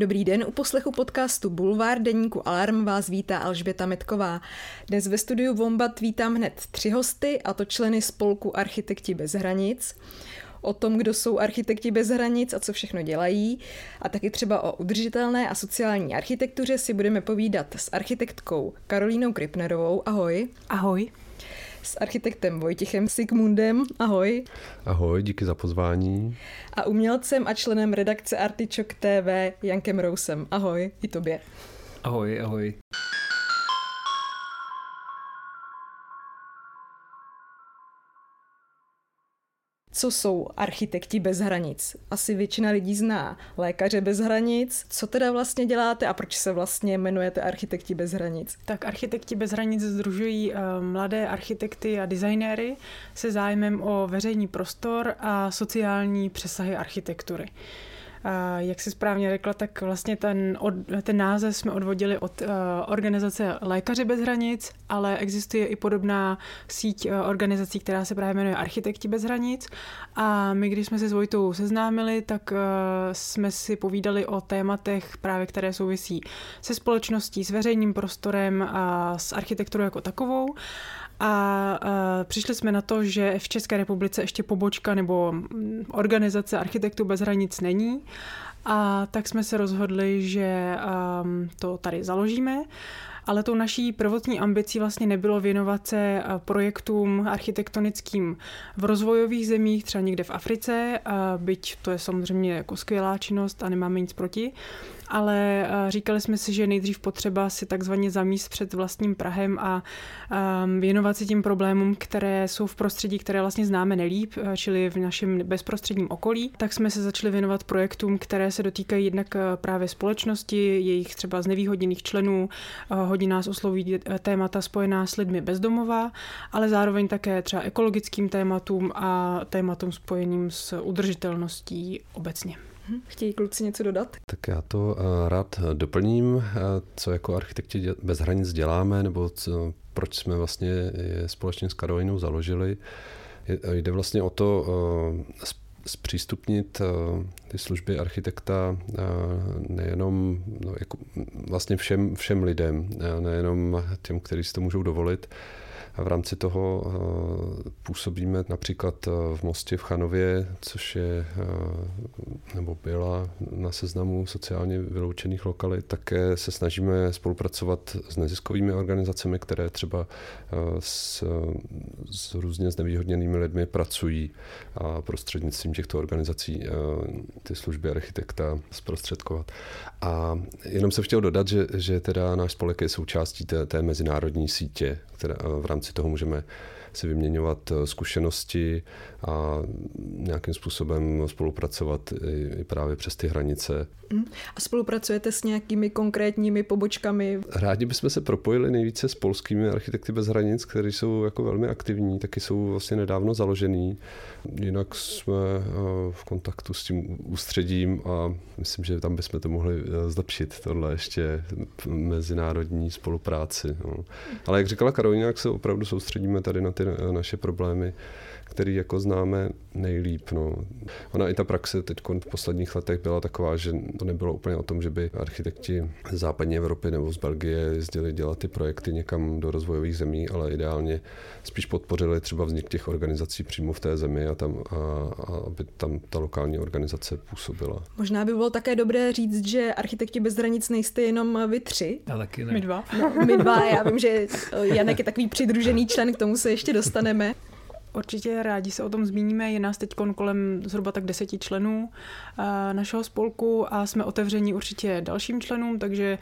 Dobrý den, u poslechu podcastu Bulvár deníku Alarm vás vítá Alžběta Medková. Dnes ve studiu Wombat vítám hned 3 hosty, a to členy spolku Architekti bez hranic. O tom, kdo jsou architekti bez hranic a co všechno dělají, a taky třeba o udržitelné a sociální architektuře si budeme povídat s architektkou Karolínou Kripnerovou. Ahoj. Ahoj. S architektem Vojtěchem Sigmundem. Ahoj. Ahoj, díky za pozvání. A umělcem a členem redakce Artyčok TV Jankem Rousem. Ahoj, i tobě. Ahoj, ahoj. Co jsou architekti bez hranic? Asi většina lidí zná lékaře bez hranic. Co teda vlastně děláte a proč se vlastně jmenujete architekti bez hranic? Tak architekti bez hranic sdružují mladé architekty a designéry se zájmem o veřejný prostor a sociální přesahy architektury. Jak si správně řekla, tak vlastně ten název jsme odvodili od organizace Lékaři bez hranic, ale existuje i podobná síť organizací, která se právě jmenuje Architekti bez hranic. A my, když jsme se s Vojtou seznámili, tak jsme si povídali o tématech právě, které souvisí se společností, s veřejným prostorem a s architekturou jako takovou. A přišli jsme na to, že v České republice ještě pobočka nebo organizace Architektů bez hranic není. A tak jsme se rozhodli, že to tady založíme. Ale tou naší prvotní ambicí vlastně nebylo věnovat se projektům architektonickým v rozvojových zemích, třeba někde v Africe, byť to je samozřejmě jako skvělá činnost a nemáme nic proti. Ale říkali jsme si, že nejdřív potřeba si takzvaně zamíst před vlastním prahem a věnovat se tím problémům, které jsou v prostředí, které vlastně známe nejlíp, čili v našem bezprostředním okolí. Tak jsme se začali věnovat projektům, které se dotýkají jednak právě společnosti, jejich třeba znevýhodněných členů, hodně nás oslovují témata spojená s lidmi bezdomova, ale zároveň také třeba ekologickým tématům a tématům spojeným s udržitelností obecně. Chtějí kluci něco dodat? Tak já to rád doplním, co jako architekti bez hranic děláme, nebo proč jsme vlastně společně s Karolínou založili. Jde vlastně o to zpřístupnit ty služby architekta nejenom jako vlastně všem lidem, nejenom těm, kteří si to můžou dovolit. A v rámci toho působíme například v Mostě v Chanově, což je nebo byla na seznamu sociálně vyloučených lokalit. Také se snažíme spolupracovat s neziskovými organizacemi, které třeba s různě znevýhodněnými lidmi pracují a prostřednictvím těchto organizací ty služby architekta zprostředkovat. A jenom jsem chtěl dodat, že teda náš spolek je součástí té mezinárodní sítě, která v rámci toho můžeme si vyměňovat zkušenosti a nějakým způsobem spolupracovat i právě přes ty hranice. A spolupracujete s nějakými konkrétními pobočkami? Rádi bychom se propojili nejvíce s polskými architekty bez hranic, kteří jsou jako velmi aktivní, taky jsou vlastně nedávno založený. Jinak jsme v kontaktu s tím ústředím a myslím, že tam bychom to mohli zlepšit, tohle ještě mezinárodní spolupráci. No. Ale jak říkala Karolína, jak se opravdu soustředíme tady na ty naše problémy, který jako známe nejlíp. No. Ona i ta praxe teď v posledních letech byla taková, že to nebylo úplně o tom, že by architekti z západní Evropy nebo z Belgie jezdili dělat ty projekty někam do rozvojových zemí, ale ideálně spíš podpořili třeba vznik těch organizací přímo v té zemi a aby tam ta lokální organizace působila. Možná by bylo také dobré říct, že architekti bez hranic nejste jenom vy 3. A taky ne. My 2. No, my 2, já vím, že Janek je takový přidružený člen, k tomu se ještě dostaneme. Určitě rádi se o tom zmíníme, je nás teď kolem zhruba tak 10 členů našeho spolku a jsme otevření určitě dalším členům, takže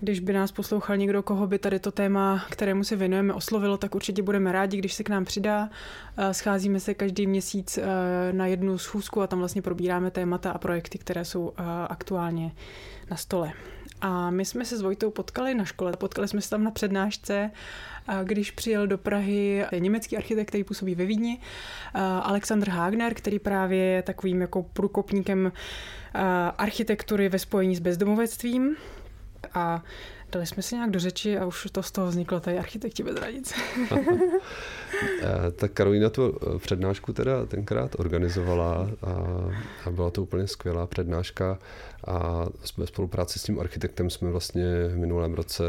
když by nás poslouchal někdo, koho by tady to téma, kterému se věnujeme, oslovilo, tak určitě budeme rádi, když se k nám přidá. Scházíme se každý měsíc na jednu schůzku a tam vlastně probíráme témata a projekty, které jsou aktuálně na stole. A my jsme se s Vojtou potkali na škole, potkali jsme se tam na přednášce, když přijel do Prahy německý architekt, který působí ve Vídni, Alexander Hagner, který právě je takovým jako průkopníkem architektury ve spojení s bezdomovectvím. A Dali jsme si nějak do řeči a už to z toho vzniklo tady Architekti bez hranic. Tak Karolína tu přednášku teda tenkrát organizovala a byla to úplně skvělá přednáška a ve spolupráci s tím architektem jsme vlastně v minulém roce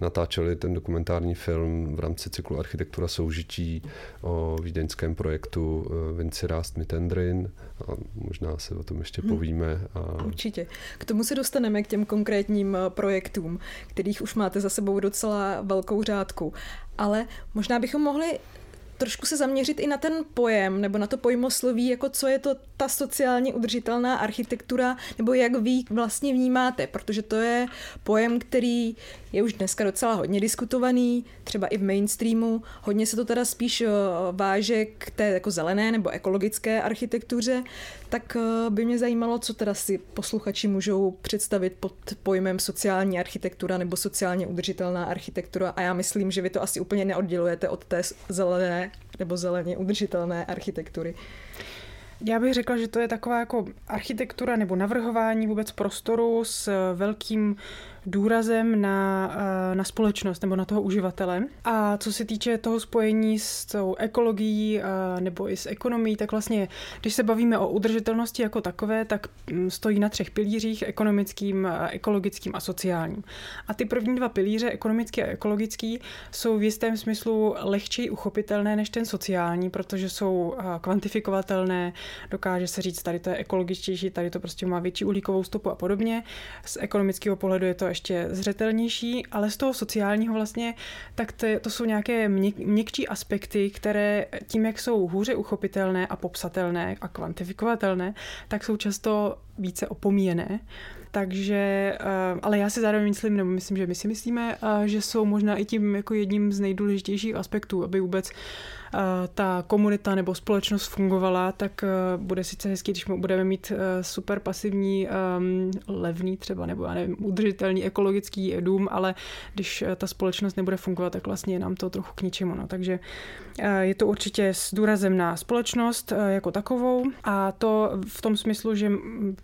natáčeli ten dokumentární film v rámci cyklu Architektura soužití o vídeňském projektu VinziRast-mittendrin. A možná se o tom ještě povíme. A... Určitě. K tomu se dostaneme, k těm konkrétním projektům, kterých už máte za sebou docela velkou řádku. Ale možná bychom mohli trošku se zaměřit i na ten pojem, nebo na to pojmosloví, jako co je to ta sociálně udržitelná architektura, nebo jak vy vlastně vnímáte, protože to je pojem, který je už dneska docela hodně diskutovaný, třeba i v mainstreamu. Hodně se to teda spíš váže k té jako zelené nebo ekologické architektuře, tak by mě zajímalo, co teda si posluchači můžou představit pod pojmem sociální architektura nebo sociálně udržitelná architektura. A já myslím, že vy to asi úplně neoddělujete od té zelené nebo zeleně udržitelné architektury. Já bych řekla, že to je taková jako architektura nebo navrhování vůbec prostoru s velkým důrazem na společnost nebo na toho uživatele. A co se týče toho spojení s tou ekologií nebo i s ekonomií, tak vlastně, když se bavíme o udržitelnosti jako takové, tak stojí na třech pilířích, ekonomickým, ekologickým a sociálním. A ty první dva pilíře, ekonomický a ekologický, jsou v jistém smyslu lehčí uchopitelné než ten sociální, protože jsou kvantifikovatelné, dokáže se říct, tady to je ekologičtější, tady to prostě má větší uhlíkovou stopu a podobně. Z ekonomického pohledu je to ještě zřetelnější, ale z toho sociálního vlastně, tak to jsou nějaké měkčí aspekty, které tím, jak jsou hůře uchopitelné a popsatelné a kvantifikovatelné, tak jsou často více opomíjené. Takže, ale já si zároveň myslím, nebo myslím, že my si myslíme, že jsou možná i tím jako jedním z nejdůležitějších aspektů, aby vůbec ta komunita nebo společnost fungovala, tak bude sice hezký, když budeme mít super pasivní, levný třeba, nebo já nevím, udržitelný ekologický dům, ale když ta společnost nebude fungovat, tak vlastně je nám to trochu k ničemu. No. Takže je to určitě s důrazem na společnost jako takovou a to v tom smyslu, že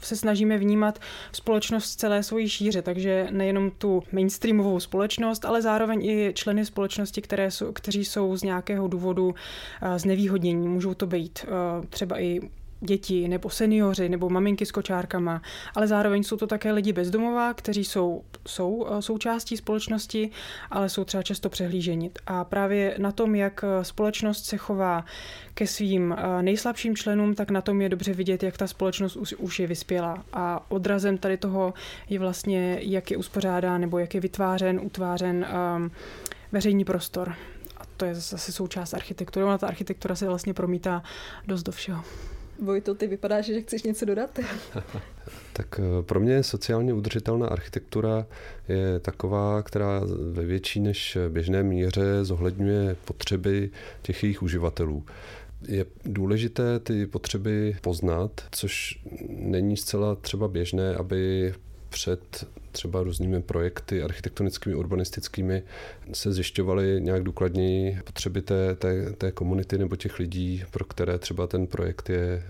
se snažíme vnímat společnost celé svojí šíře, takže nejenom tu mainstreamovou společnost, ale zároveň i členy společnosti, kteří jsou z nějakého důvodu znevýhodnění. Můžou to být třeba i děti, nebo seniori, nebo maminky s kočárkama, ale zároveň jsou to také lidi bezdomová, kteří jsou součástí společnosti, ale jsou třeba často přehlíženi. A právě na tom, jak společnost se chová ke svým nejslabším členům, tak na tom je dobře vidět, jak ta společnost už je vyspělá. A odrazem tady toho je vlastně, jak je uspořádán, nebo jak je utvářen veřejný prostor. A to je zase součást architektury. Ona ta architektura se vlastně promítá dost do všeho. Vojto, ty vypadáš, že chceš něco dodat? Tak pro mě sociálně udržitelná architektura je taková, která ve větší než běžné míře zohledňuje potřeby těch jejich uživatelů. Je důležité ty potřeby poznat, což není zcela třeba běžné, aby před třeba různými projekty architektonickými, urbanistickými se zjišťovaly nějak důkladněji potřeby té komunity nebo těch lidí, pro které třeba ten projekt je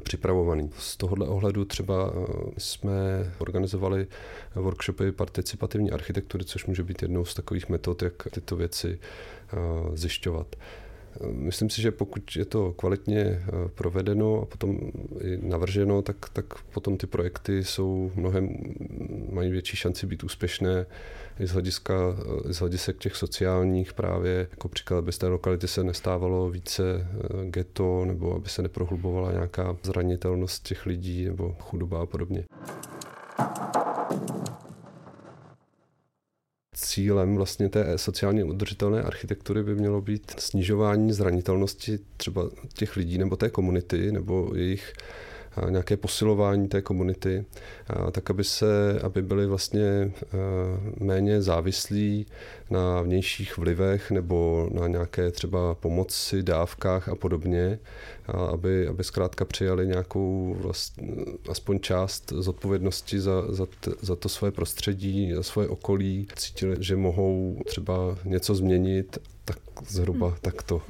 připravovaný. Z tohohle ohledu třeba jsme organizovali workshopy participativní architektury, což může být jednou z takových metod, jak tyto věci zjišťovat. Myslím si, že pokud je to kvalitně provedeno a potom i navrženo, tak potom ty projekty mají větší šanci být úspěšné i z hledisek těch sociálních právě, jako příklad, aby z té lokality se nestávalo více ghetto nebo aby se neprohlubovala nějaká zranitelnost těch lidí nebo chudoba a podobně. Cílem vlastně té sociálně udržitelné architektury by mělo být snižování zranitelnosti třeba těch lidí nebo té komunity nebo jejich nějaké posilování té komunity, tak aby byli vlastně méně závislí na vnějších vlivech nebo na nějaké třeba pomoci, dávkách a podobně, aby zkrátka přijali nějakou aspoň část zodpovědnosti za to své prostředí, za svoje okolí, cítili, že mohou třeba něco změnit, tak zhruba takto.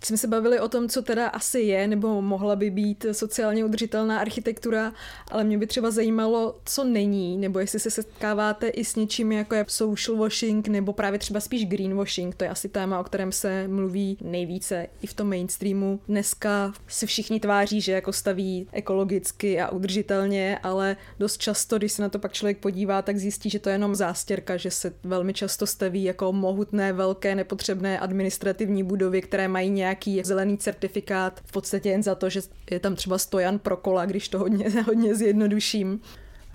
Teď jsme se bavili o tom, co teda asi je nebo mohla by být sociálně udržitelná architektura, ale mě by třeba zajímalo, co není, nebo jestli se setkáváte i s něčím, jako je social washing, nebo právě třeba spíš greenwashing. To je asi téma, o kterém se mluví nejvíce i v tom mainstreamu. Dneska si všichni tváří, že jako staví ekologicky a udržitelně, ale dost často, když se na to pak člověk podívá, tak zjistí, že to je jenom zástěrka, že se velmi často staví jako mohutné, velké, nepotřebné administrativní budovy, které mají nějaký zelený certifikát v podstatě jen za to, že je tam třeba stojan pro kola, když to hodně zjednoduším.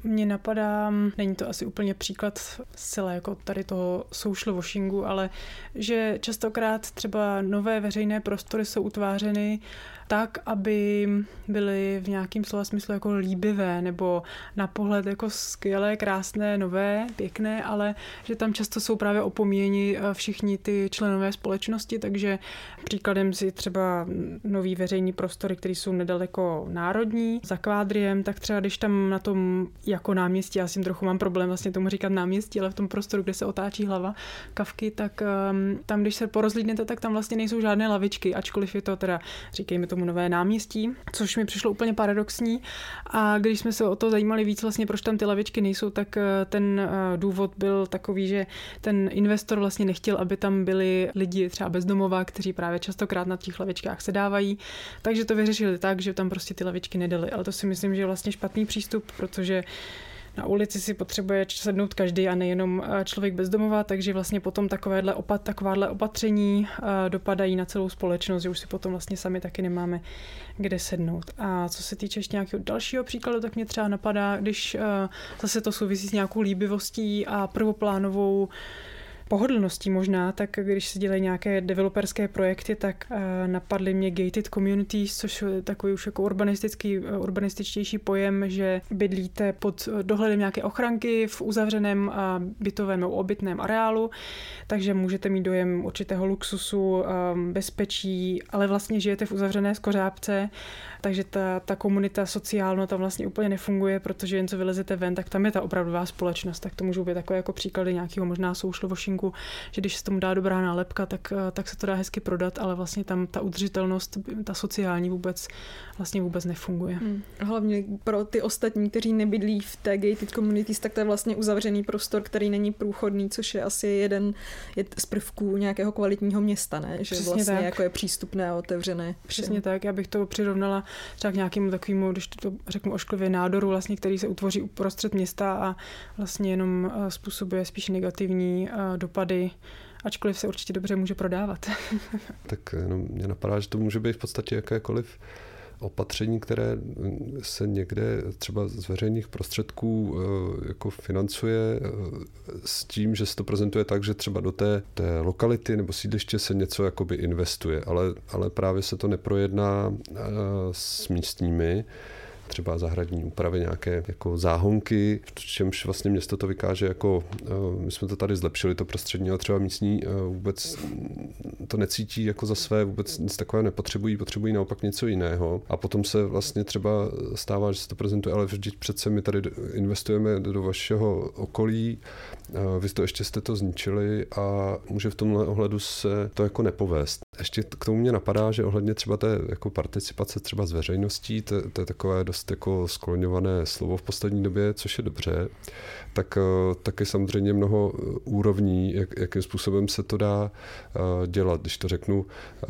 Mně napadá, není to asi úplně příklad zcela jako tady toho social washingu, ale že častokrát třeba nové veřejné prostory jsou utvářeny tak, aby byly v nějakém slova smyslu jako líbivé nebo na pohled jako skvělé, krásné, nové, pěkné, ale že tam často jsou právě opomíjeni všichni ty členové společnosti, takže příkladem si třeba nový veřejný prostory, které jsou nedaleko Národní, za Kvádriem, tak třeba když tam na tom jako náměstí, já si trochu mám problém vlastně tomu říkat náměstí, ale v tom prostoru, kde se otáčí hlava Kavky, tak tam, když se porozlídnete, tak tam vlastně nejsou žádné lavičky, ačkoliv je to teda, říkejme tomu, nové náměstí, což mi přišlo úplně paradoxní. A když jsme se o to zajímali víc vlastně, proč tam ty lavičky nejsou, tak ten důvod byl takový, že ten investor vlastně nechtěl, aby tam byli lidi třeba bezdomová, kteří právě častokrát na těch lavičkách sedávají, takže to vyřešili tak, že tam prostě ty lavičky nedali. Ale to si myslím, že je vlastně špatný přístup, protože na ulici si potřebuje sednout každý a nejenom člověk bezdomová, takže vlastně potom takováhle opatření dopadají na celou společnost, že už si potom vlastně sami taky nemáme kde sednout. A co se týče ještě nějakého dalšího příkladu, tak mě třeba napadá, když zase to souvisí s nějakou líbivostí a prvoplánovou pohodlností možná, tak když se dělají nějaké developerské projekty, tak napadly mě gated communities, což je takový už jako urbanističtější pojem, že bydlíte pod dohledem nějaké ochranky v uzavřeném bytovém nebo obytném areálu, takže můžete mít dojem určitého luxusu, bezpečí, ale vlastně žijete v uzavřené skořápce, takže ta komunita sociálno tam vlastně úplně nefunguje, protože jen co vylezete ven, tak tam je ta opravdová společnost, tak to můžou být takové jako příklady nějakého možná social washing, že když se tomu dá dobrá nálepka, tak se to dá hezky prodat, ale vlastně tam ta udržitelnost, ta sociální vůbec nefunguje. Hlavně pro ty ostatní, kteří nebydlí v té gated communities, tak to je vlastně uzavřený prostor, který není průchodný, což je asi jeden z prvků nějakého kvalitního města, ne? Že přesně vlastně tak. Jako je přístupné a otevřené. Přesně tak, já bych to přirovnala třeba k nějakému takovému, když to řeknu ošklivě, nádoru, vlastně, který se utvoří uprostřed města a vlastně jenom způsobuje spíš negativní dopady, ačkoliv se určitě dobře může prodávat. Tak jenom mě napadá, že to může být v podstatě jakékoliv opatření, které se někde třeba z veřejných prostředků jako financuje s tím, že se to prezentuje tak, že třeba do té lokality nebo sídliště se něco jakoby investuje, ale právě se to neprojedná s místními, třeba zahradní úpravy, nějaké jako záhonky, v čemž vlastně město to vykáže jako, my jsme to tady zlepšili, to prostředí, ale třeba místní vůbec to necítí jako za své, vůbec nic takového potřebují naopak něco jiného. A potom se vlastně třeba stává, že se to prezentuje, ale vždyť přece my tady investujeme do vašeho okolí, vy to ještě jste to zničili a může v tomhle ohledu se to jako nepovést. Ještě k tomu mě napadá, že ohledně třeba té jako participace třeba z veřejností, to je takové dost jako skloňované slovo v poslední době, což je dobře, tak taky samozřejmě mnoho úrovní, jakým způsobem se to dá dělat. Když to řeknu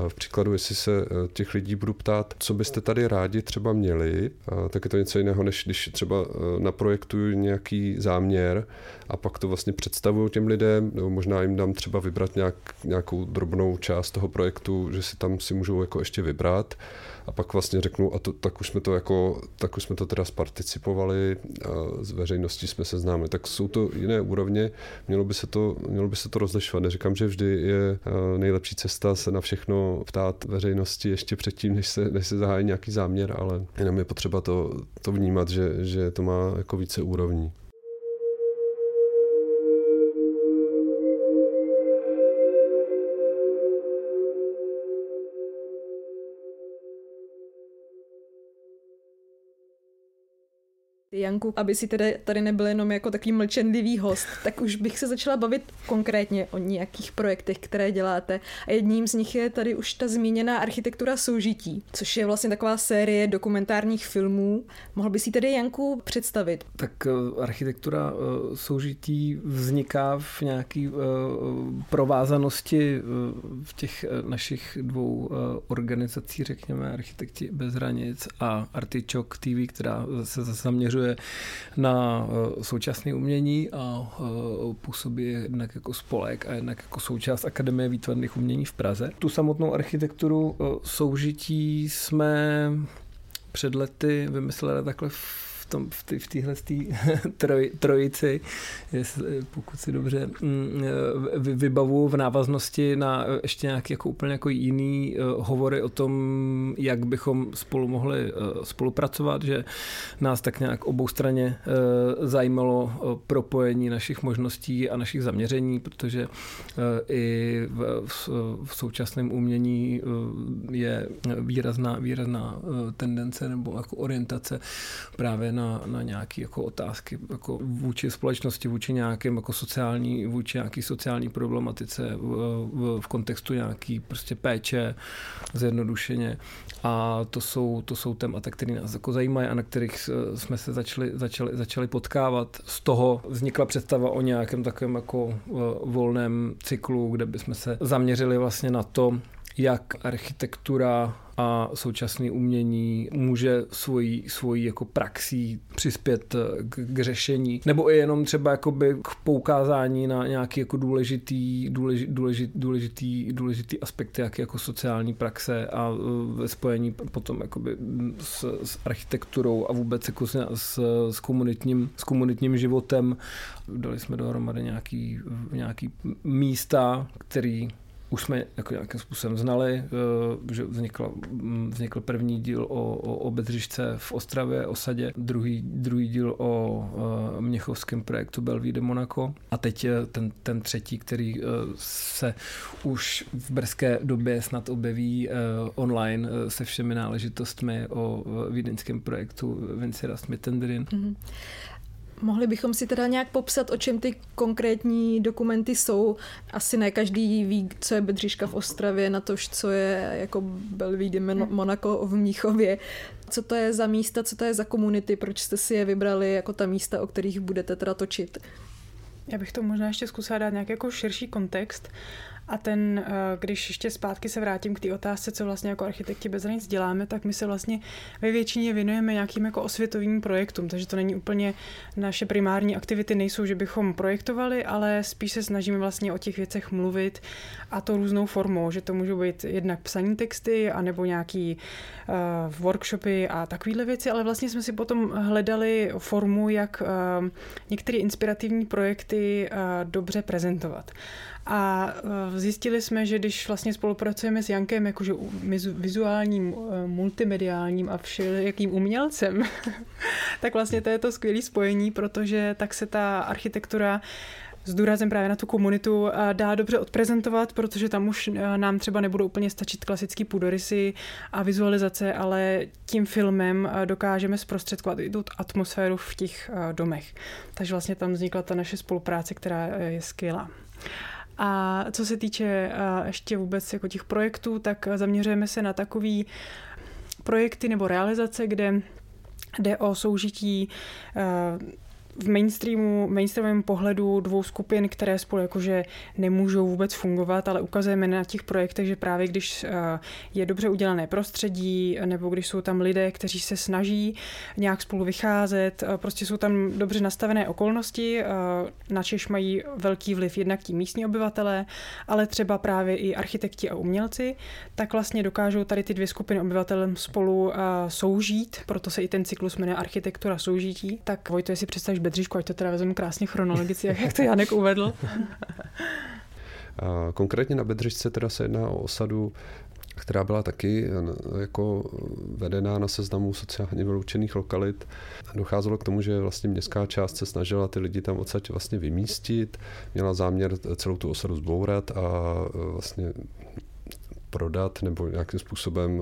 v příkladu, jestli se těch lidí budu ptát, co byste tady rádi třeba měli, tak je to něco jiného, než když třeba naprojektuju nějaký záměr a pak to vlastně představuju těm lidem, nebo možná jim dám třeba vybrat nějakou drobnou část toho projektu, že si tam si můžou jako ještě vybrat. A pak vlastně řeknu, tak už jsme to teda zparticipovali, s veřejností jsme se známi. Tak jsou to jiné úrovně, mělo by se to rozlišovat. Neříkám, že vždy je nejlepší cesta se na všechno ptát veřejnosti ještě předtím, než se zahájí nějaký záměr, ale jenom je potřeba to vnímat, že to má jako více úrovní. Janku, aby si teda tady nebyl jenom jako takový mlčenlivý host, tak už bych se začala bavit konkrétně o nějakých projektech, které děláte. A jedním z nich je tady už ta zmíněná architektura soužití, což je vlastně taková série dokumentárních filmů. Mohl by si tedy, Janku, představit? Tak architektura soužití vzniká v nějaký provázanosti v těch našich dvou organizací, řekněme, Architekti bez hranic a Artyčok TV, která se zaměřuje na současné umění a působí jednak jako spolek a jednak jako součást Akademie výtvarných umění v Praze. Tu samotnou architekturu soužití jsme před lety vymysleli takhle v téhle trojici, pokud si dobře vybavu, v návaznosti na ještě nějaký jako úplně jako jiný hovory o tom, jak bychom spolu mohli spolupracovat, že nás tak nějak oboustranně zajímalo propojení našich možností a našich zaměření, protože i v současném umění je výrazná tendence nebo jako orientace právě na nějaké jako otázky jako vůči společnosti, vůči nějakým jako sociální, vůči nějaký sociální problematice v kontextu nějaký prostě péče zjednodušeně. A to jsou témata, které nás jako zajímají a na kterých jsme se začali potkávat. Z toho vznikla představa o nějakém takovém jako volném cyklu, kde bychom se zaměřili vlastně na to, jak architektura a současné umění může svojí jako praxí přispět k řešení, nebo i jenom třeba jakoby k poukázání na nějaký jako důležitý aspekty, jak jako sociální praxe a ve spojení potom jakoby s architekturou a vůbec jako s komunitním životem. Dali jsme dohromady nějaký místa, který už jsme jako nějakým způsobem znali, že vznikl první díl o Bedřišce v Ostravě, osadě, druhý díl o měchovském projektu Bellevue de Monaco a teď ten třetí, který se už v brzké době snad objeví online se všemi náležitostmi o vídeňském projektu VinziRast-mittendrin. Mm-hmm. Mohli bychom si teda nějak popsat, o čem ty konkrétní dokumenty jsou. Asi ne každý ví, co je Bedřiška v Ostravě, natož co je jako Bellevue de Monaco v Mnichově. Co to je za místa, co to je za komunity, proč jste si je vybrali jako ta místa, o kterých budete teda točit? Já bych to možná ještě zkusila dát nějaký jako širší kontext. A ten, když ještě zpátky se vrátím k té otázce, co vlastně jako Architekti bez hranic děláme, tak my se vlastně ve většině věnujeme nějakým jako osvětovým projektům, takže to není úplně naše primární aktivity, nejsou, že bychom projektovali, ale spíš se snažíme vlastně o těch věcech mluvit a to různou formou, že to můžou být jednak psaní texty anebo nějaký workshopy a takovýhle věci, ale vlastně jsme si potom hledali formu, jak některé inspirativní projekty dobře prezentovat. A zjistili jsme, že když vlastně spolupracujeme s Jankem jakože vizuálním, multimediálním a všelijakým umělcem, tak vlastně to je to skvělé spojení, protože tak se ta architektura s důrazem právě na tu komunitu dá dobře odprezentovat, protože tam už nám třeba nebudou úplně stačit klasický půdorysy a vizualizace, ale tím filmem dokážeme zprostředkovat i tu atmosféru v těch domech. Takže vlastně tam vznikla ta naše spolupráce, která je skvělá. A co se týče ještě vůbec jako těch projektů, tak zaměřujeme se na takový projekty nebo realizace, kde jde o soužití v mainstreamovém pohledu dvou skupin, které spolu jakože nemůžou vůbec fungovat, ale ukazujeme na těch projektech, že právě když je dobře udělané prostředí, nebo když jsou tam lidé, kteří se snaží nějak spolu vycházet, prostě jsou tam dobře nastavené okolnosti, načež mají velký vliv jednak ti místní obyvatelé, ale třeba právě i architekti a umělci, tak vlastně dokážou tady ty dvě skupiny obyvatelem spolu soužít, proto se i ten cyklus jmenuje architektura soužití. Tak Vojto, jestli představíš Bedřišku, ať to teda vezmu krásně chronologicky, jak to Janek uvedl. Konkrétně na Bedřišce teda se jedná o osadu, která byla taky jako vedená na seznamu sociálně vyloučených lokalit. Docházelo k tomu, že vlastně městská část se snažila ty lidi tam odsaď vlastně vymístit, měla záměr celou tu osadu zbourat a vlastně prodat nebo nějakým způsobem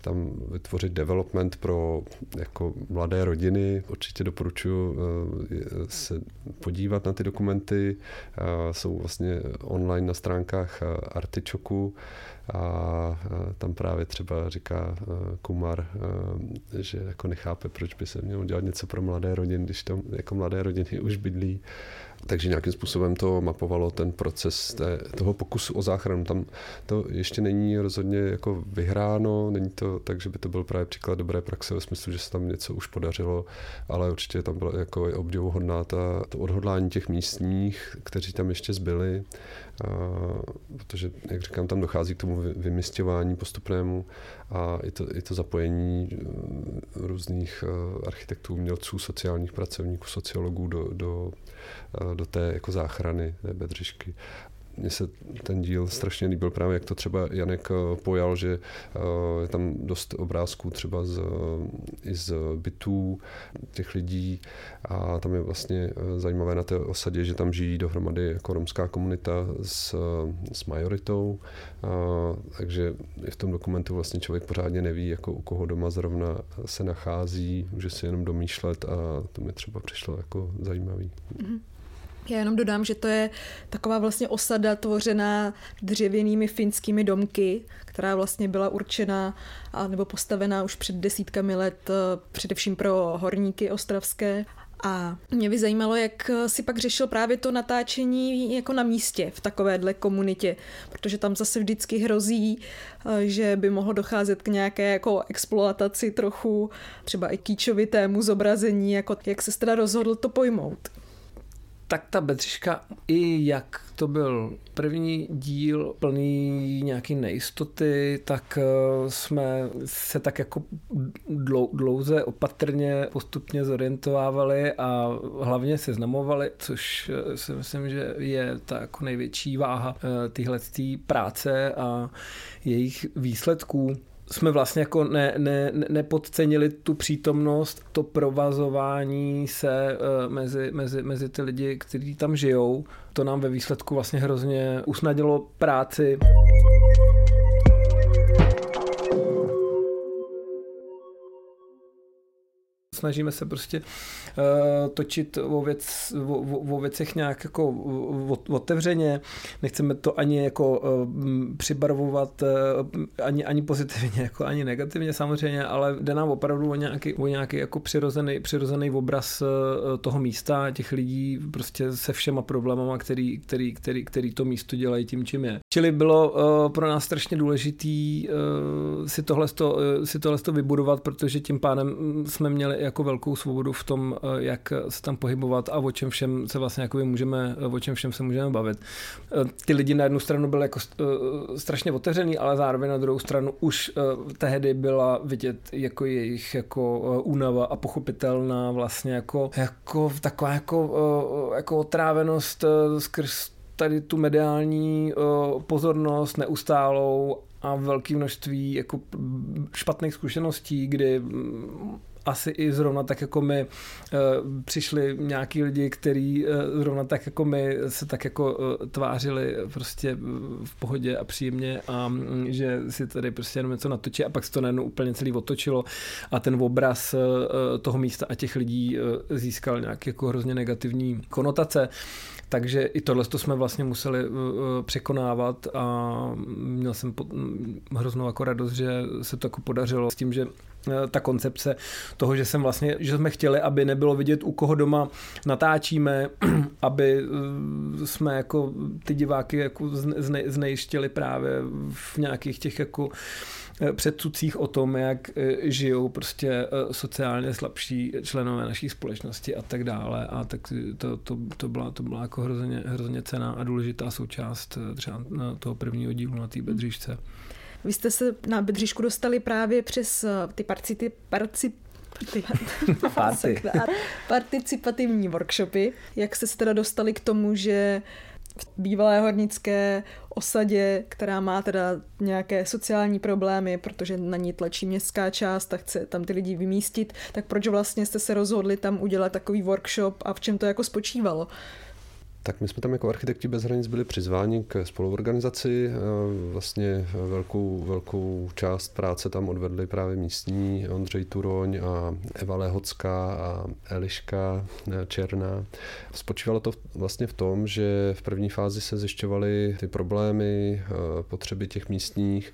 tam vytvořit development pro jako mladé rodiny. Určitě doporučuji se podívat na ty dokumenty. Jsou vlastně online na stránkách Artyčoku a tam právě třeba říká Kumar, že jako nechápe, proč by se mělo dělat něco pro mladé rodiny, když tam jako mladé rodiny už bydlí. Takže nějakým způsobem to mapovalo ten proces toho pokusu o záchranu. Tam to ještě není rozhodně jako vyhráno, není to tak, že by to byl právě příklad dobré praxe ve smyslu, že se tam něco už podařilo, ale určitě tam byla jako obdivuhodná to odhodlání těch místních, kteří tam ještě zbyli, protože, jak říkám, tam dochází k tomu vymysťování postupnému a i to zapojení různých architektů, umělců, sociálních pracovníků, sociologů do té jako záchrany té Bedřišky. Mně se ten díl strašně líbil právě, jak to třeba Janek pojal, že je tam dost obrázků třeba i z bytů těch lidí a tam je vlastně zajímavé na té osadě, že tam žijí dohromady jako romská komunita s majoritou, takže v tom dokumentu vlastně člověk pořádně neví, jako u koho doma zrovna se nachází, může si jenom domýšlet a to mi třeba přišlo jako zajímavý. Mm-hmm. Já jenom dodám, že to je taková vlastně osada tvořená dřevěnými finskými domky, která vlastně byla určena nebo postavená už před desítkami let především pro horníky ostravské. A mě by zajímalo, jak si pak řešil právě to natáčení jako na místě v takovéhle komunitě, protože tam zase vždycky hrozí, že by mohlo docházet k nějaké jako exploataci trochu, třeba i kýčovitému zobrazení, jako jak se teda rozhodl to pojmout. Tak ta Bedřiška, i jak to byl první díl plný nějaký nejistoty, tak jsme se tak jako dlouze, opatrně, postupně zorientovávali a hlavně seznamovali, což si myslím, že je ta jako největší váha téhletý práce a jejich výsledků. Jsme vlastně jako nepodcenili tu přítomnost, to provazování se mezi ty lidi, kteří tam žijou. To nám ve výsledku vlastně hrozně usnadnilo práci. Snažíme se prostě točit o věcech nějak jako otevřeně. Nechceme to ani jako přibarvovat ani pozitivně, jako ani negativně samozřejmě, ale jde nám opravdu o nějaký jako přirozený obraz toho místa, těch lidí prostě se všema problémama, který to místo dělají tím, čím je. Čili bylo pro nás strašně důležitý si tohle vybudovat, protože tím pádem jsme měli jako velkou svobodu v tom, jak se tam pohybovat a o čem všem se můžeme bavit. Ty lidi na jednu stranu byly jako strašně otevřený, ale zároveň na druhou stranu už tehdy byla vidět jako jejich jako únava a pochopitelná vlastně jako taková jako otrávenost skrz tady tu mediální pozornost neustálou a velké množství jako špatných zkušeností, kdy asi i zrovna tak jako my přišli nějaký lidi, kteří zrovna tak jako my se tak jako tvářili prostě v pohodě a příjemně a že si tady prostě jenom něco natočí a pak se to najednou úplně celý otočilo a ten obraz toho místa a těch lidí získal nějaké jako hrozně negativní konotace. Takže i tohle jsme vlastně museli překonávat a měl jsem hroznou jako radost, že se to jako podařilo s tím, že ta koncepce toho, že jsme chtěli, aby nebylo vidět, u koho doma natáčíme, aby jsme jako ty diváky jako znejištěli právě v nějakých těch jako předsudcích o tom, jak žijou prostě sociálně slabší členové naší společnosti a tak dále. A tak to byla jako hrozně cenná a důležitá součást třeba toho prvního dílu na té Bedřišce. Vy jste se na Bedřišku dostali právě přes participativní workshopy. Jak jste se teda dostali k tomu, že v bývalé hornické osadě, která má teda nějaké sociální problémy, protože na ní tlačí městská část a chce tam ty lidi vymístit, tak proč vlastně jste se rozhodli tam udělat takový workshop a v čem to jako spočívalo? Tak my jsme tam jako Architekti bez hranic byli přizváni k spoluorganizaci. Vlastně velkou část práce tam odvedli právě místní Ondřej Turoň a Eva Lehocka a Eliška Černá. Spočívalo to vlastně v tom, že v první fázi se zjišťovaly ty problémy, potřeby těch místních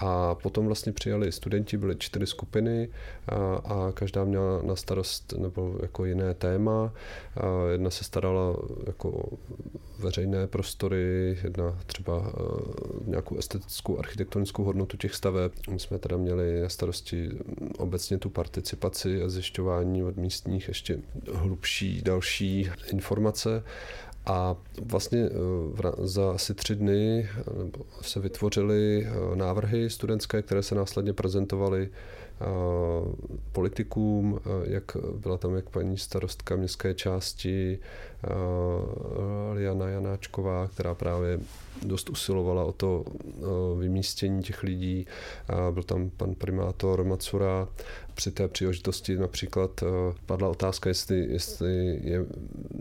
a potom vlastně přijali studenti, byly 4 skupiny a každá měla na starost nebo jako jiné téma. Jedna se starala jako veřejné prostory, jedna třeba nějakou estetickou architektonickou hodnotu těch staveb. My jsme teda měli na starosti obecně tu participaci a zjišťování od místních ještě hlubší další informace. A vlastně za asi 3 dny se vytvořily návrhy studentské, které se následně prezentovaly politikům, jak byla tam jak paní starostka městské části Jana Janáčková, která právě dost usilovala o to vymístění těch lidí. Byl tam pan primátor Macura. Při té příležitosti například padla otázka, jestli je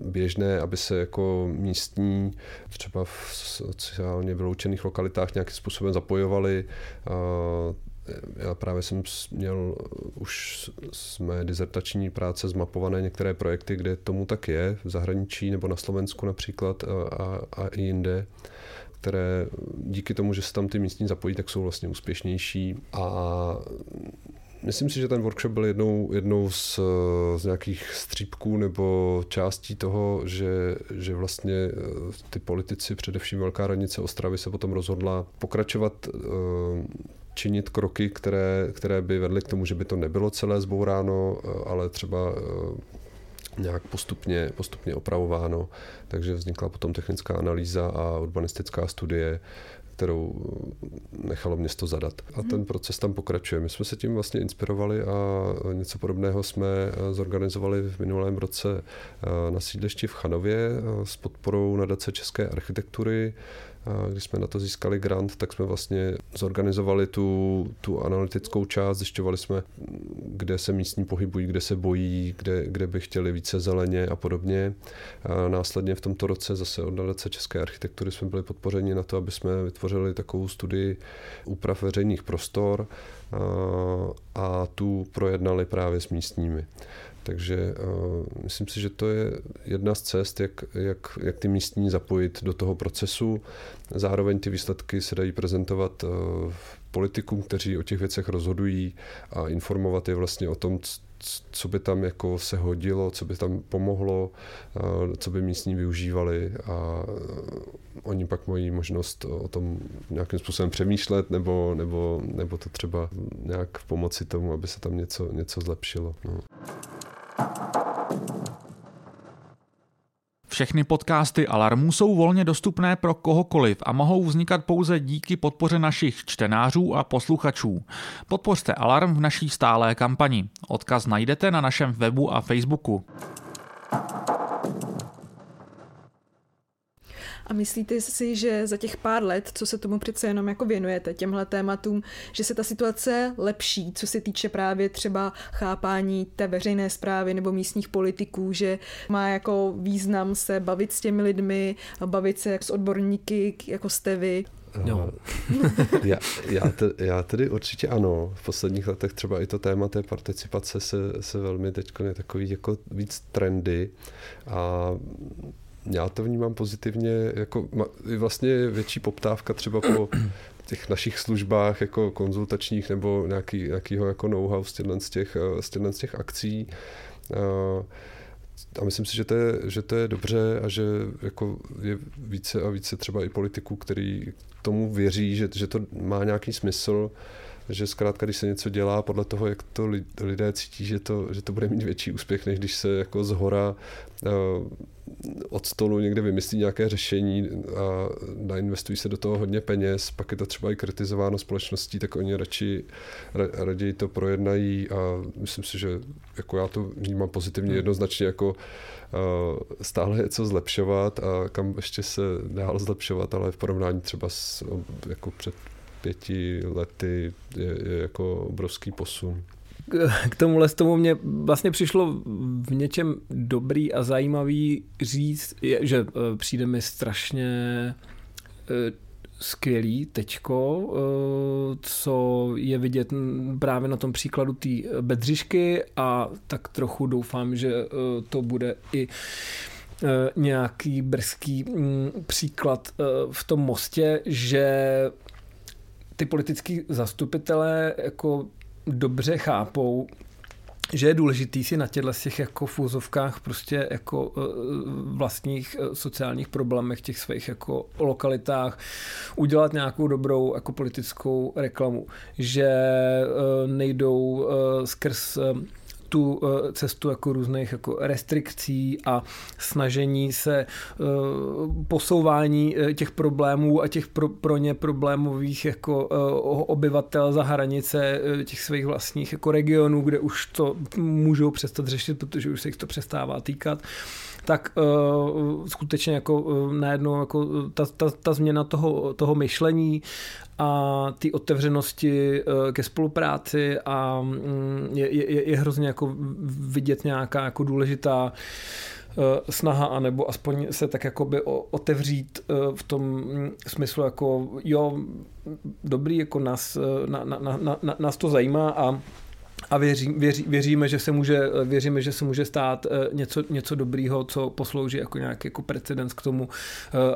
běžné, aby se jako místní třeba v sociálně vyloučených lokalitách nějakým způsobem zapojovali. Já právě jsem měl už z mé dizertační práce zmapované některé projekty, kde tomu tak je, v zahraničí nebo na Slovensku například a i jinde, které díky tomu, že se tam ty místní zapojí, tak jsou vlastně úspěšnější. A myslím si, že ten workshop byl jednou z nějakých střípků nebo částí toho, že vlastně ty politici, především Velká radnice Ostravy, se potom rozhodla pokračovat činit kroky, které by vedly k tomu, že by to nebylo celé zbouráno, ale třeba nějak postupně opravováno. Takže vznikla potom technická analýza a urbanistická studie, kterou nechalo město zadat. A ten proces tam pokračuje. My jsme se tím vlastně inspirovali a něco podobného jsme zorganizovali v minulém roce na sídlišti v Chanově s podporou Nadace České architektury. A když jsme na to získali grant, tak jsme vlastně zorganizovali tu analytickou část, zjišťovali jsme, kde se místní pohybují, kde se bojí, kde by chtěli více zeleně a podobně. A následně v tomto roce zase od Nadace České architektury jsme byli podpořeni na to, aby jsme vytvořili takovou studii úprav veřejných prostor a tu projednali právě s místními. Takže myslím si, že to je jedna z cest, jak ty místní zapojit do toho procesu. Zároveň ty výsledky se dají prezentovat politikům, kteří o těch věcech rozhodují, a informovat je vlastně o tom, co by tam jako se hodilo, co by tam pomohlo, co by místní využívali, a oni pak mají možnost o tom nějakým způsobem přemýšlet nebo to třeba nějak pomoci tomu, aby se tam něco zlepšilo. No. Všechny podcasty Alarmu jsou volně dostupné pro kohokoliv a mohou vznikat pouze díky podpoře našich čtenářů a posluchačů. Podpořte Alarm v naší stálé kampani. Odkaz najdete na našem webu a Facebooku. A myslíte si, že za těch pár let, co se tomu přece jenom jako věnujete, těmhle tématům, že se ta situace lepší, co se týče právě třeba chápání té veřejné správy nebo místních politiků, že má jako význam se bavit s těmi lidmi, bavit se s odborníky, jako jste vy? No. Já tedy určitě ano. V posledních letech třeba i to téma té participace se velmi teď je takový jako víc trendy a já to vnímám pozitivně, jako vlastně větší poptávka třeba po těch našich službách jako konzultačních nebo nějakého jako know-how z těch akcí. A myslím si, že to je dobře a že jako je více a více třeba i politiků, který tomu věří, že to má nějaký smysl, že zkrátka, když se něco dělá podle toho, jak to lidé cítí, že to bude mít větší úspěch, než když se jako zhora od stolu někde vymyslí nějaké řešení a nainvestují se do toho hodně peněz, pak je to třeba i kritizováno společností, tak oni raději to projednají a myslím si, že jako já to vnímám pozitivně jednoznačně, jako stále je co zlepšovat a kam ještě se dál zlepšovat, ale v porovnání třeba s, jako před 5 lety je jako obrovský posun. k tomuhle tomu mě vlastně přišlo v něčem dobrý a zajímavý říct, že přijde mi strašně skvělý teďko, co je vidět právě na tom příkladu té Bedřišky, a tak trochu doufám, že to bude i nějaký brzký příklad v tom Mostě, že ty politický zastupitelé jako dobře chápou, že je důležitý si na těchto těch jako fúzovkách prostě jako vlastních sociálních problémech těch svých jako lokalitách udělat nějakou dobrou jako politickou reklamu, že nejdou skrz tu cestu jako různých jako restrikcí a snažení se posouvání těch problémů a těch pro ně problémových jako obyvatel za hranice těch svých vlastních jako regionů, kde už to můžou přestat řešit, protože už se jich to přestává týkat, tak skutečně jako najednou jako ta změna toho myšlení a ty otevřenosti ke spolupráci a je hrozně jako vidět nějaká jako důležitá snaha, anebo aspoň se tak jakoby otevřít v tom smyslu jako jo, dobrý, jako nás to zajímá a věříme, že se může stát něco dobrýho, co poslouží jako nějaký jako precedens k tomu,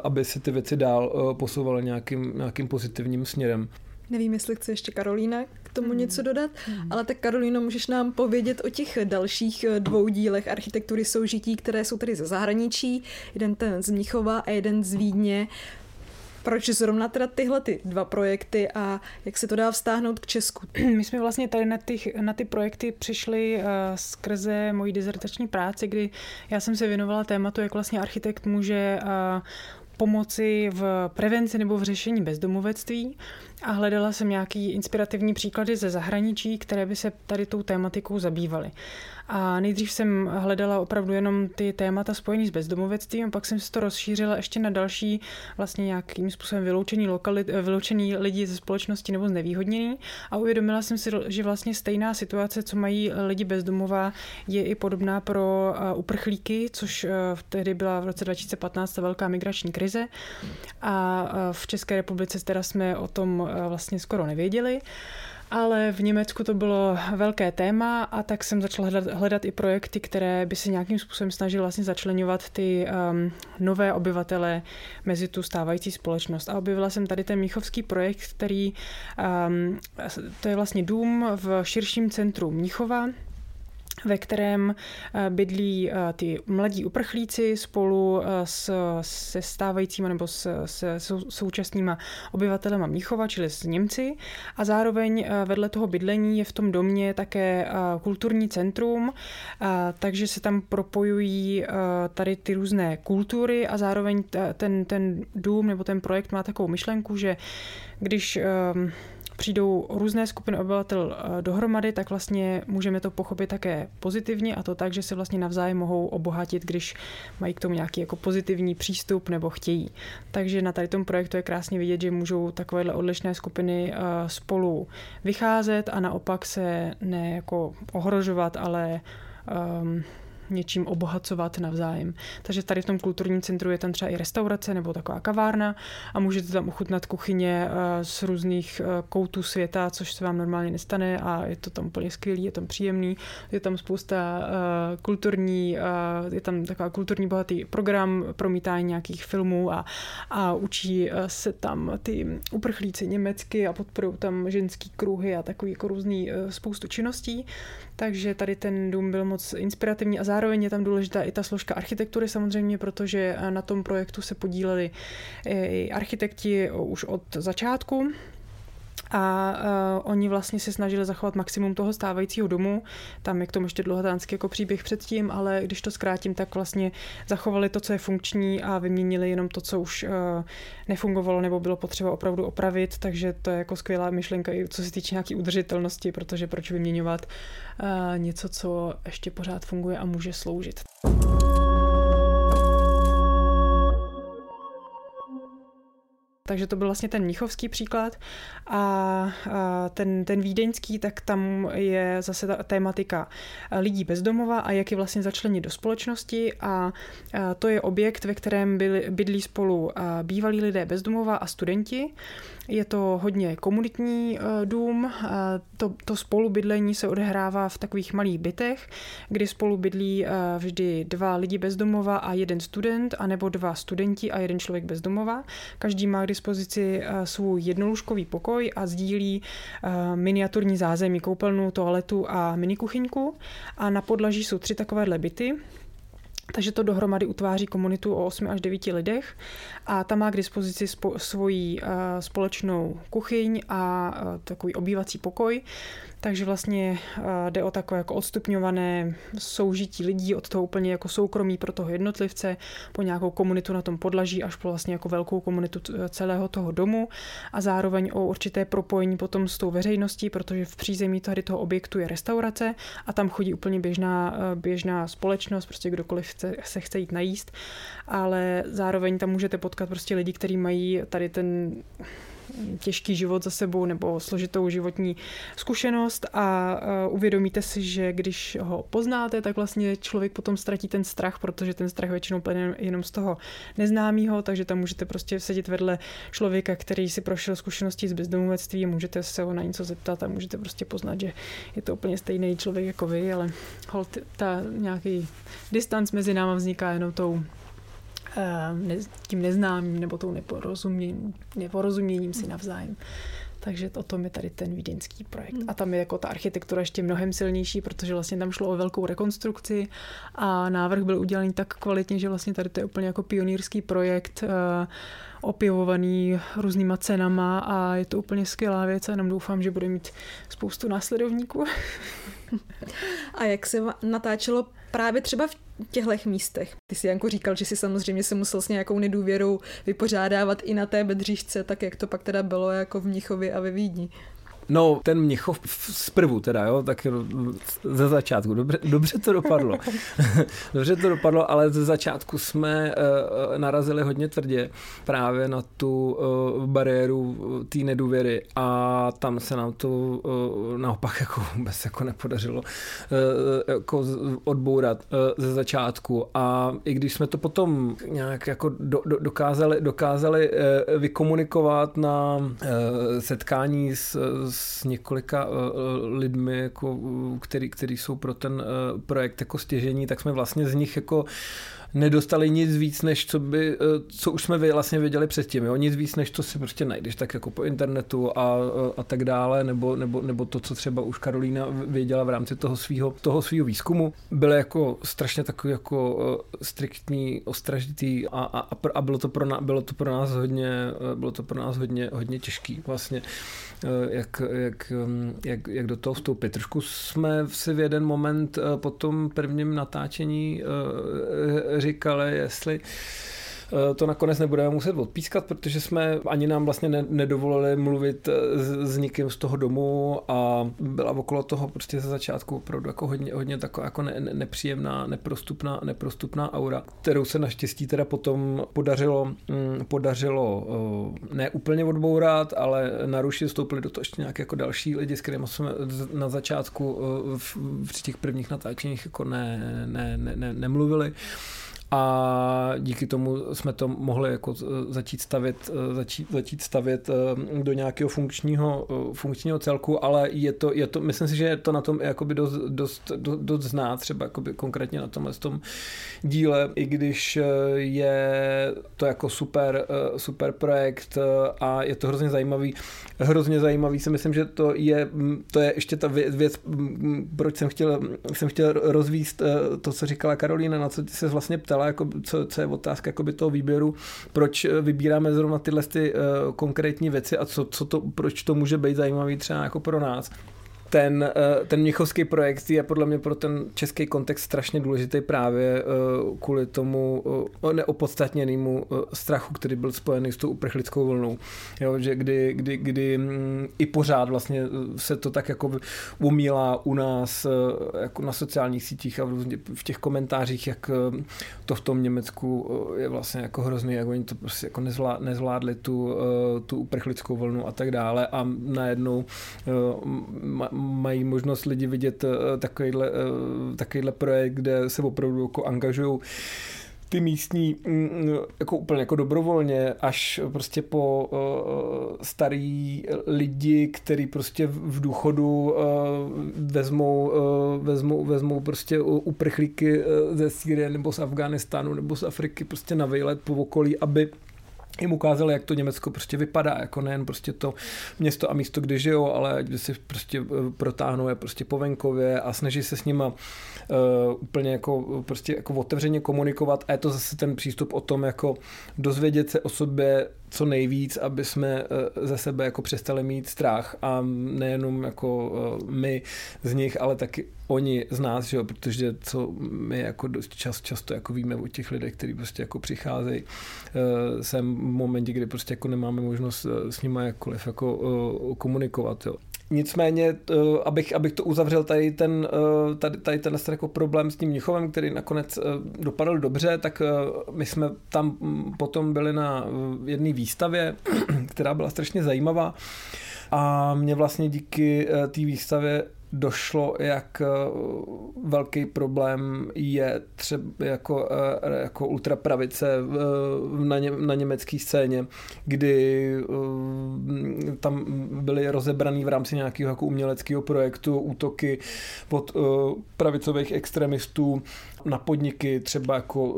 aby se ty věci dál posouvaly nějakým pozitivním směrem. Nevím, jestli chce ještě Karolína k tomu něco dodat, ale tak Karolíno, můžeš nám povědět o těch dalších dvou dílech architektury soužití, které jsou tady ze zahraničí, jeden ten z Mnichova a jeden z Vídně. Proč zrovna teda tyhle ty dva projekty a jak se to dá vztáhnout k Česku? My jsme vlastně tady na ty projekty přišli skrze moji dizertační práci, kdy já jsem se věnovala tématu, jak vlastně architekt může pomoci v prevenci nebo v řešení bezdomovectví, a hledala jsem nějaký inspirativní příklady ze zahraničí, které by se tady tou tématikou zabývaly. A nejdřív jsem hledala opravdu jenom ty témata spojené s bezdomovectvím, a pak jsem se to rozšířila ještě na další vlastně nějakým způsobem vyloučený lidi ze společnosti nebo znevýhodněný, a uvědomila jsem si, že vlastně stejná situace, co mají lidi bezdomová, je i podobná pro uprchlíky, což tehdy byla v roce 2015 velká migrační krize, a v České republice teda jsme o tom vlastně skoro nevěděli. Ale v Německu to bylo velké téma, a tak jsem začala hledat i projekty, které by se nějakým způsobem snažily vlastně začleňovat ty nové obyvatele mezi tu stávající společnost. A objevila jsem tady ten mnichovský projekt, který to je vlastně dům v širším centru Mnichova, ve kterém bydlí ty mladí uprchlíci spolu se stávajícíma nebo se současnýma obyvatelema Mnichova, čili s Němci. A zároveň vedle toho bydlení je v tom domě také kulturní centrum, takže se tam propojují tady ty různé kultury, a zároveň ten dům nebo ten projekt má takovou myšlenku, že když přijdou různé skupiny obyvatel dohromady, tak vlastně můžeme to pochopit také pozitivně, a to tak, že se vlastně navzájem mohou obohatit, když mají k tomu nějaký jako pozitivní přístup nebo chtějí. Takže na tady tom projektu je krásně vidět, že můžou takovéhle odlišné skupiny spolu vycházet a naopak se ne jako ohrožovat, ale něčím obohacovat navzájem. Takže tady v tom kulturním centru je tam třeba i restaurace nebo taková kavárna, a můžete tam ochutnat kuchyně z různých koutů světa, což se vám normálně nestane, a je to tam úplně skvělý, je tam příjemný, je tam spousta kulturní, je tam taková kulturní bohatý program, promítání nějakých filmů, a učí se tam ty uprchlíci německy a podporují tam ženský kruhy a takový jako různý spoustu činností. Takže tady ten dům byl moc inspirativní, a zároveň je tam důležitá i ta složka architektury samozřejmě, protože na tom projektu se podíleli i architekti už od začátku, a oni vlastně se snažili zachovat maximum toho stávajícího domu. Tam je k tomu ještě dlouhatánský jako příběh předtím, ale když to zkrátím, tak vlastně zachovali to, co je funkční, a vyměnili jenom to, co už nefungovalo nebo bylo potřeba opravdu opravit, takže to je jako skvělá myšlenka i co se týče nějaký udržitelnosti, protože proč vyměňovat něco, co ještě pořád funguje a může sloužit. Takže to byl vlastně ten mnichovský příklad. A ten vídeňský, tak tam je zase ta tematika lidí bezdomova a jak je vlastně začlenit do společnosti. A to je objekt, ve kterém bydlí spolu bývalí lidé bezdomova a studenti. Je to hodně komunitní dům. To spolubydlení se odehrává v takových malých bytech, kdy spolu bydlí vždy dva lidi bezdomova a jeden student, anebo dva studenti a jeden člověk bezdomova. Každý má k dispozici svůj jednolůžkový pokoj a sdílí miniaturní zázemí, koupelnu, toaletu a minikuchyňku. A na podlaží jsou 3 takovéhle byty. Takže to dohromady utváří komunitu o 8 až 9 lidech a ta má k dispozici svoji společnou kuchyň a takový obývací pokoj. Takže vlastně jde o takové jako odstupňované soužití lidí od toho úplně jako soukromí pro toho jednotlivce po nějakou komunitu na tom podlaží až po vlastně jako velkou komunitu celého toho domu a zároveň o určité propojení potom s tou veřejností, protože v přízemí tady toho objektu je restaurace a tam chodí úplně běžná společnost, prostě kdokoliv se chce jít najíst, ale zároveň tam můžete potkat prostě lidi, kteří mají tady ten těžký život za sebou nebo složitou životní zkušenost a uvědomíte si, že když ho poznáte, tak vlastně člověk potom ztratí ten strach, protože ten strach většinou plyne jenom z toho neznámého, takže tam můžete prostě sedět vedle člověka, který si prošel zkušeností z bezdomovectví, můžete se ho na něco zeptat a můžete prostě poznat, že je to úplně stejný člověk jako vy, ale holt ta nějaký distanc mezi náma vzniká jenom tou tím neznámým nebo tou neporozuměním si navzájem. Takže o tom je tady ten vídeňský projekt. A tam je jako ta architektura ještě mnohem silnější, protože vlastně tam šlo o velkou rekonstrukci a návrh byl udělaný tak kvalitně, že vlastně tady to je úplně jako pionýrský projekt opivovaný různýma cenama a je to úplně skvělá věc a jenom doufám, že bude mít spoustu následovníků. A jak se natáčelo právě třeba v těchto místech? Ty jsi, Janko, říkal, že jsi samozřejmě se musel s nějakou nedůvěrou vypořádávat i na té Bedřišce, tak jak to pak teda bylo jako v Mnichově a ve Vídni? No, ten Mnichov zprvu teda, jo, tak ze začátku. Dobře to dopadlo. Dobře to dopadlo, ale ze začátku jsme narazili hodně tvrdě právě na tu bariéru té nedůvěry a tam se nám to naopak jako vůbec jako nepodařilo jako odbourat ze začátku. A i když jsme to potom nějak jako dokázali vykomunikovat na setkání s několika lidmi, jako, který jsou pro ten projekt jako stěžení, tak jsme vlastně z nich jako nedostali nic víc, než co už jsme vlastně věděli předtím. Jo? Nic víc, než co si prostě najdeš tak jako po internetu a tak dále, nebo to, co třeba už Karolína věděla v rámci toho svýho výzkumu. Byly jako strašně takový jako striktní, ostražitý a bylo to pro nás hodně těžký vlastně, jak do toho vstoupit. Trošku jsme si v jeden moment po tom prvním natáčení říkali, jestli to nakonec nebudeme muset odpískat, protože jsme ani nám vlastně nedovolili mluvit s nikým z toho domu a byla okolo toho prostě ze začátku opravdu jako hodně taková jako nepříjemná, neprostupná aura, kterou se naštěstí teda potom podařilo ne úplně odbourat, ale narušit, vstoupili do toho ještě nějaké jako další lidi, s kterými jsme na začátku při těch prvních natáčeních jako nemluvili. A díky tomu jsme to mohli jako začít stavět do nějakého funkčního celku, ale je to, myslím si, že je to na tom jakoby dost znát, třeba jakoby konkrétně na tomhle tom díle, i když je to jako super projekt a je to hrozně zajímavý, si myslím, že to je ještě ta věc, proč jsem chtěl rozvíst to, co říkala Karolína, na co se vlastně ptala, jako, co je otázka jakoby toho výběru, proč vybíráme zrovna tyhle konkrétní věci a proč to může být zajímavý třeba jako pro nás. ten mnichovský projekt je podle mě pro ten český kontext strašně důležitý právě kvůli tomu neopodstatněnému strachu, který byl spojený s tou uprchlickou vlnou. Jo, že kdy i pořád vlastně se to tak jako umílá u nás jako na sociálních sítích a v těch komentářích, jak to v tom Německu je vlastně jako hrozný, jak oni to prostě jako nezvládli tu uprchlickou vlnu a tak dále, a najednou mají možnost lidi vidět takovýhle projekt, kde se opravdu jako angažují ty místní jako úplně jako dobrovolně, až prostě po starý lidi, který prostě v důchodu vezmou prostě uprchlíky ze Sýrie nebo z Afghánistánu nebo z Afriky prostě na výlet po okolí, aby jim ukázali, jak to Německo prostě vypadá, jako nejen prostě to město a místo, kde žijou, ale kde se prostě protáhnou je prostě po venkově a snaží se s nima úplně jako prostě jako otevřeně komunikovat, a je to zase ten přístup o tom jako dozvědět se o sobě co nejvíc, aby jsme ze sebe jako přestali mít strach, a nejenom jako my z nich, ale taky oni z nás, že jo? Protože co my jako dost často jako víme o těch lidech, kteří prostě jako přicházejí sem v momentě, kdy prostě jako nemáme možnost s nimi jakkoliv jako komunikovat. Jo. Nicméně, abych to uzavřel, tady ten jako problém s tím Mnichovem, který nakonec dopadl dobře, tak my jsme tam potom byli na jedné výstavě, která byla strašně zajímavá, a mě vlastně díky té výstavě došlo, jak velký problém je třeba jako ultrapravice na německé scéně, kdy tam byly rozebraný v rámci nějakého jako uměleckého projektu útoky od pravicových extremistů na podniky třeba jako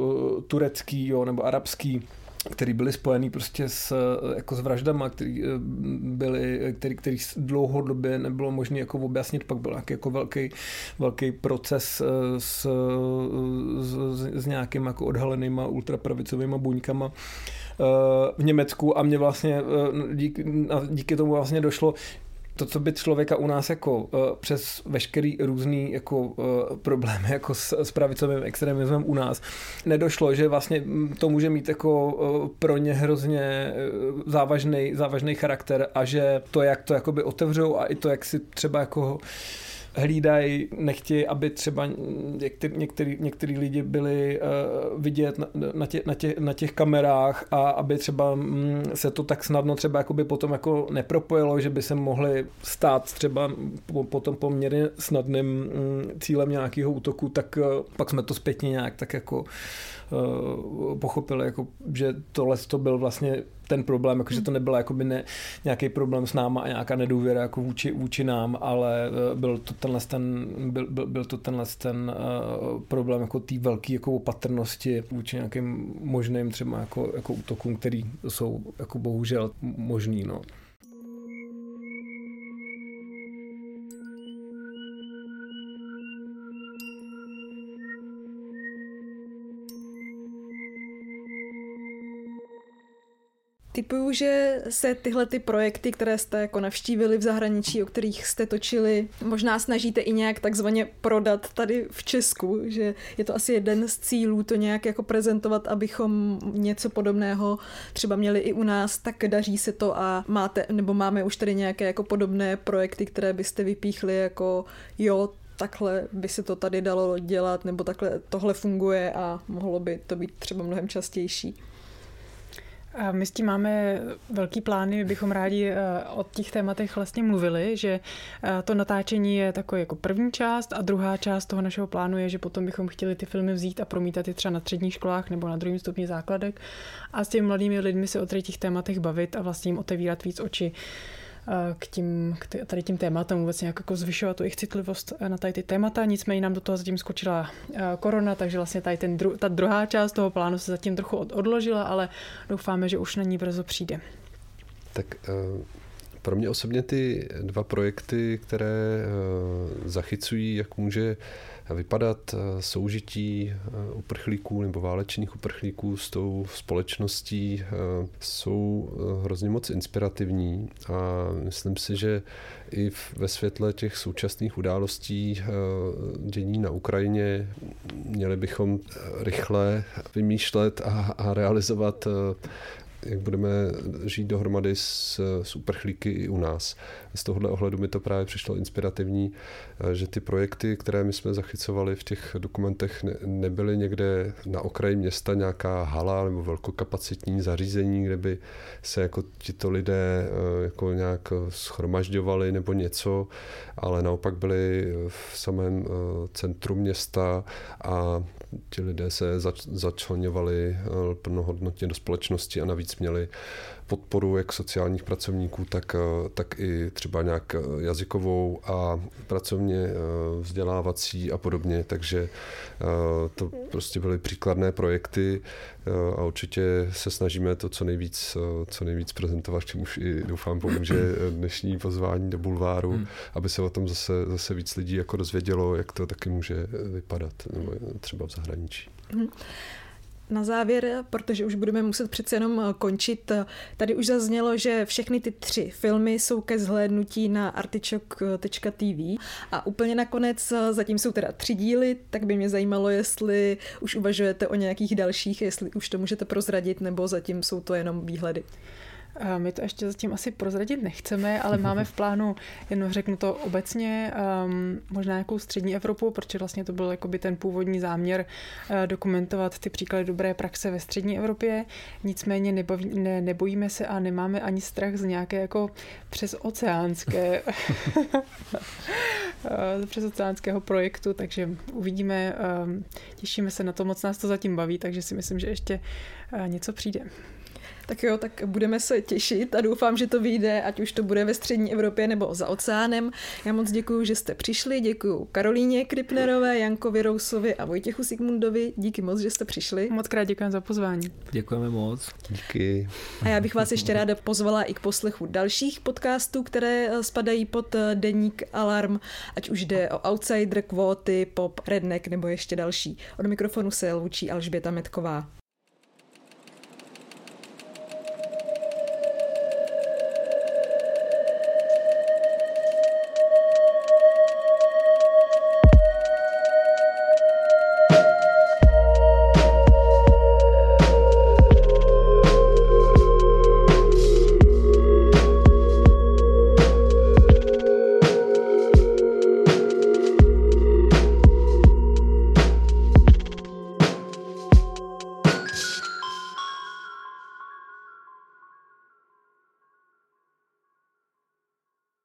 turecký, jo, nebo arabský, který byly spojený prostě s vraždama, který dlouhodobě nebylo možné jako objasnit, pak byl nějaký jako velký proces s nějakým jako odhalenýma ultrapravicovými buňkama v Německu, a mě vlastně díky tomu vlastně došlo, to, co by člověka u nás jako přes veškerý různý jako problémy jako s pravicovým extremismem u nás nedošlo, že vlastně to může mít jako pro ně hrozně závažný charakter, a že to, jak to jakoby otevřou, a i to, jak si třeba jako hlídají, nechtějí, aby třeba některý lidi byli vidět na těch kamerách, a aby třeba se to tak snadno třeba jakoby potom jako nepropojilo, že by se mohli stát třeba potom poměrně snadným cílem nějakého útoku, tak pak jsme to zpětně nějak tak jako pochopili, jako, že tohle to byl vlastně ten problém, jakože to nebyl jakoby nějaký problém s náma a nějaká nedůvěra jako vůči nám, ale byl to tenhle ten problém jako té velké jako opatrnosti vůči nějakým možným třeba jako útokům, který jsou jako bohužel možný, no. Typuju, že se tyhle ty projekty, které jste jako navštívili v zahraničí, o kterých jste točili, možná snažíte i nějak takzvaně prodat tady v Česku, že je to asi jeden z cílů to nějak jako prezentovat, abychom něco podobného třeba měli i u nás, tak daří se to a máme už tady nějaké jako podobné projekty, které byste vypíchli jako jo, takhle by se to tady dalo dělat, nebo takhle tohle funguje a mohlo by to být třeba mnohem častější. My s tím máme velký plány, my bychom rádi o těch tématech vlastně mluvili, že to natáčení je takový jako první část, a druhá část toho našeho plánu je, že potom bychom chtěli ty filmy vzít a promítat je třeba na středních školách nebo na druhém stupni základek a s těmi mladými lidmi se o těch tématech bavit a vlastně jim otevírat víc oči k tady tím tématům, vůbec nějak jako zvyšovat tu jejich citlivost na tady ty témata. Nicméně nám do toho zatím skočila korona, takže vlastně tady ta druhá část toho plánu se zatím trochu odložila, ale doufáme, že už na ní brzo přijde. Tak Pro mě osobně ty dva projekty, které zachycují, jak může vypadat soužití uprchlíků nebo válečných uprchlíků s tou společností, jsou hrozně moc inspirativní a myslím si, že i ve světle těch současných událostí dění na Ukrajině měli bychom rychle vymýšlet a realizovat, jak budeme žít dohromady s uprchlíky i u nás. Z tohohle ohledu mi to právě přišlo inspirativní, že ty projekty, které my jsme zachycovali v těch dokumentech, nebyly někde na okraji města nějaká hala nebo velkokapacitní zařízení, kde by se jako tito lidé jako nějak shromažďovali nebo něco, ale naopak byli v samém centru města a ti lidé se začleňovali plnohodnotně do společnosti a navíc měli podporu jak sociálních pracovníků, tak i třeba nějak jazykovou a pracovně vzdělávací a podobně. Takže to prostě byly příkladné projekty a určitě se snažíme to co nejvíc prezentovat, čím už i doufám pomůže dnešní pozvání do Bulváru, aby se o tom zase víc lidí jako dozvědělo, jak to taky může vypadat, nebo třeba v zahraničí. Na závěr, protože už budeme muset přece jenom končit, tady už zaznělo, že všechny ty tři filmy jsou ke zhlédnutí na artyčok.tv a úplně nakonec, zatím jsou teda 3 díly, tak by mě zajímalo, jestli už uvažujete o nějakých dalších, jestli už to můžete prozradit, nebo zatím jsou to jenom výhledy. My to ještě zatím asi prozradit nechceme, ale máme v plánu, jenom řeknu to obecně, možná nějakou střední Evropu, protože vlastně to byl jakoby ten původní záměr dokumentovat ty příklady dobré praxe ve střední Evropě. Nicméně nebojíme se a nemáme ani strach z nějaké jako přesoceánského projektu, takže uvidíme, těšíme se na to, moc nás to zatím baví, takže si myslím, že ještě něco přijde. Tak jo, tak budeme se těšit a doufám, že to vyjde, ať už to bude ve střední Evropě nebo za oceánem. Já moc děkuju, že jste přišli, děkuju Karolíně Kripnerové, Jankovi Rousovi a Vojtěchu Sigmundovi. Díky moc, že jste přišli. Moc krát děkujeme za pozvání. Děkujeme moc. Díky. A já bych vás ještě ráda pozvala i k poslechu dalších podcastů, které spadají pod deník Alarm, ať už jde o Outsider, Kvóty, Pop, Redneck nebo ještě další. Od mikrofonu se loučí Alžběta Medková.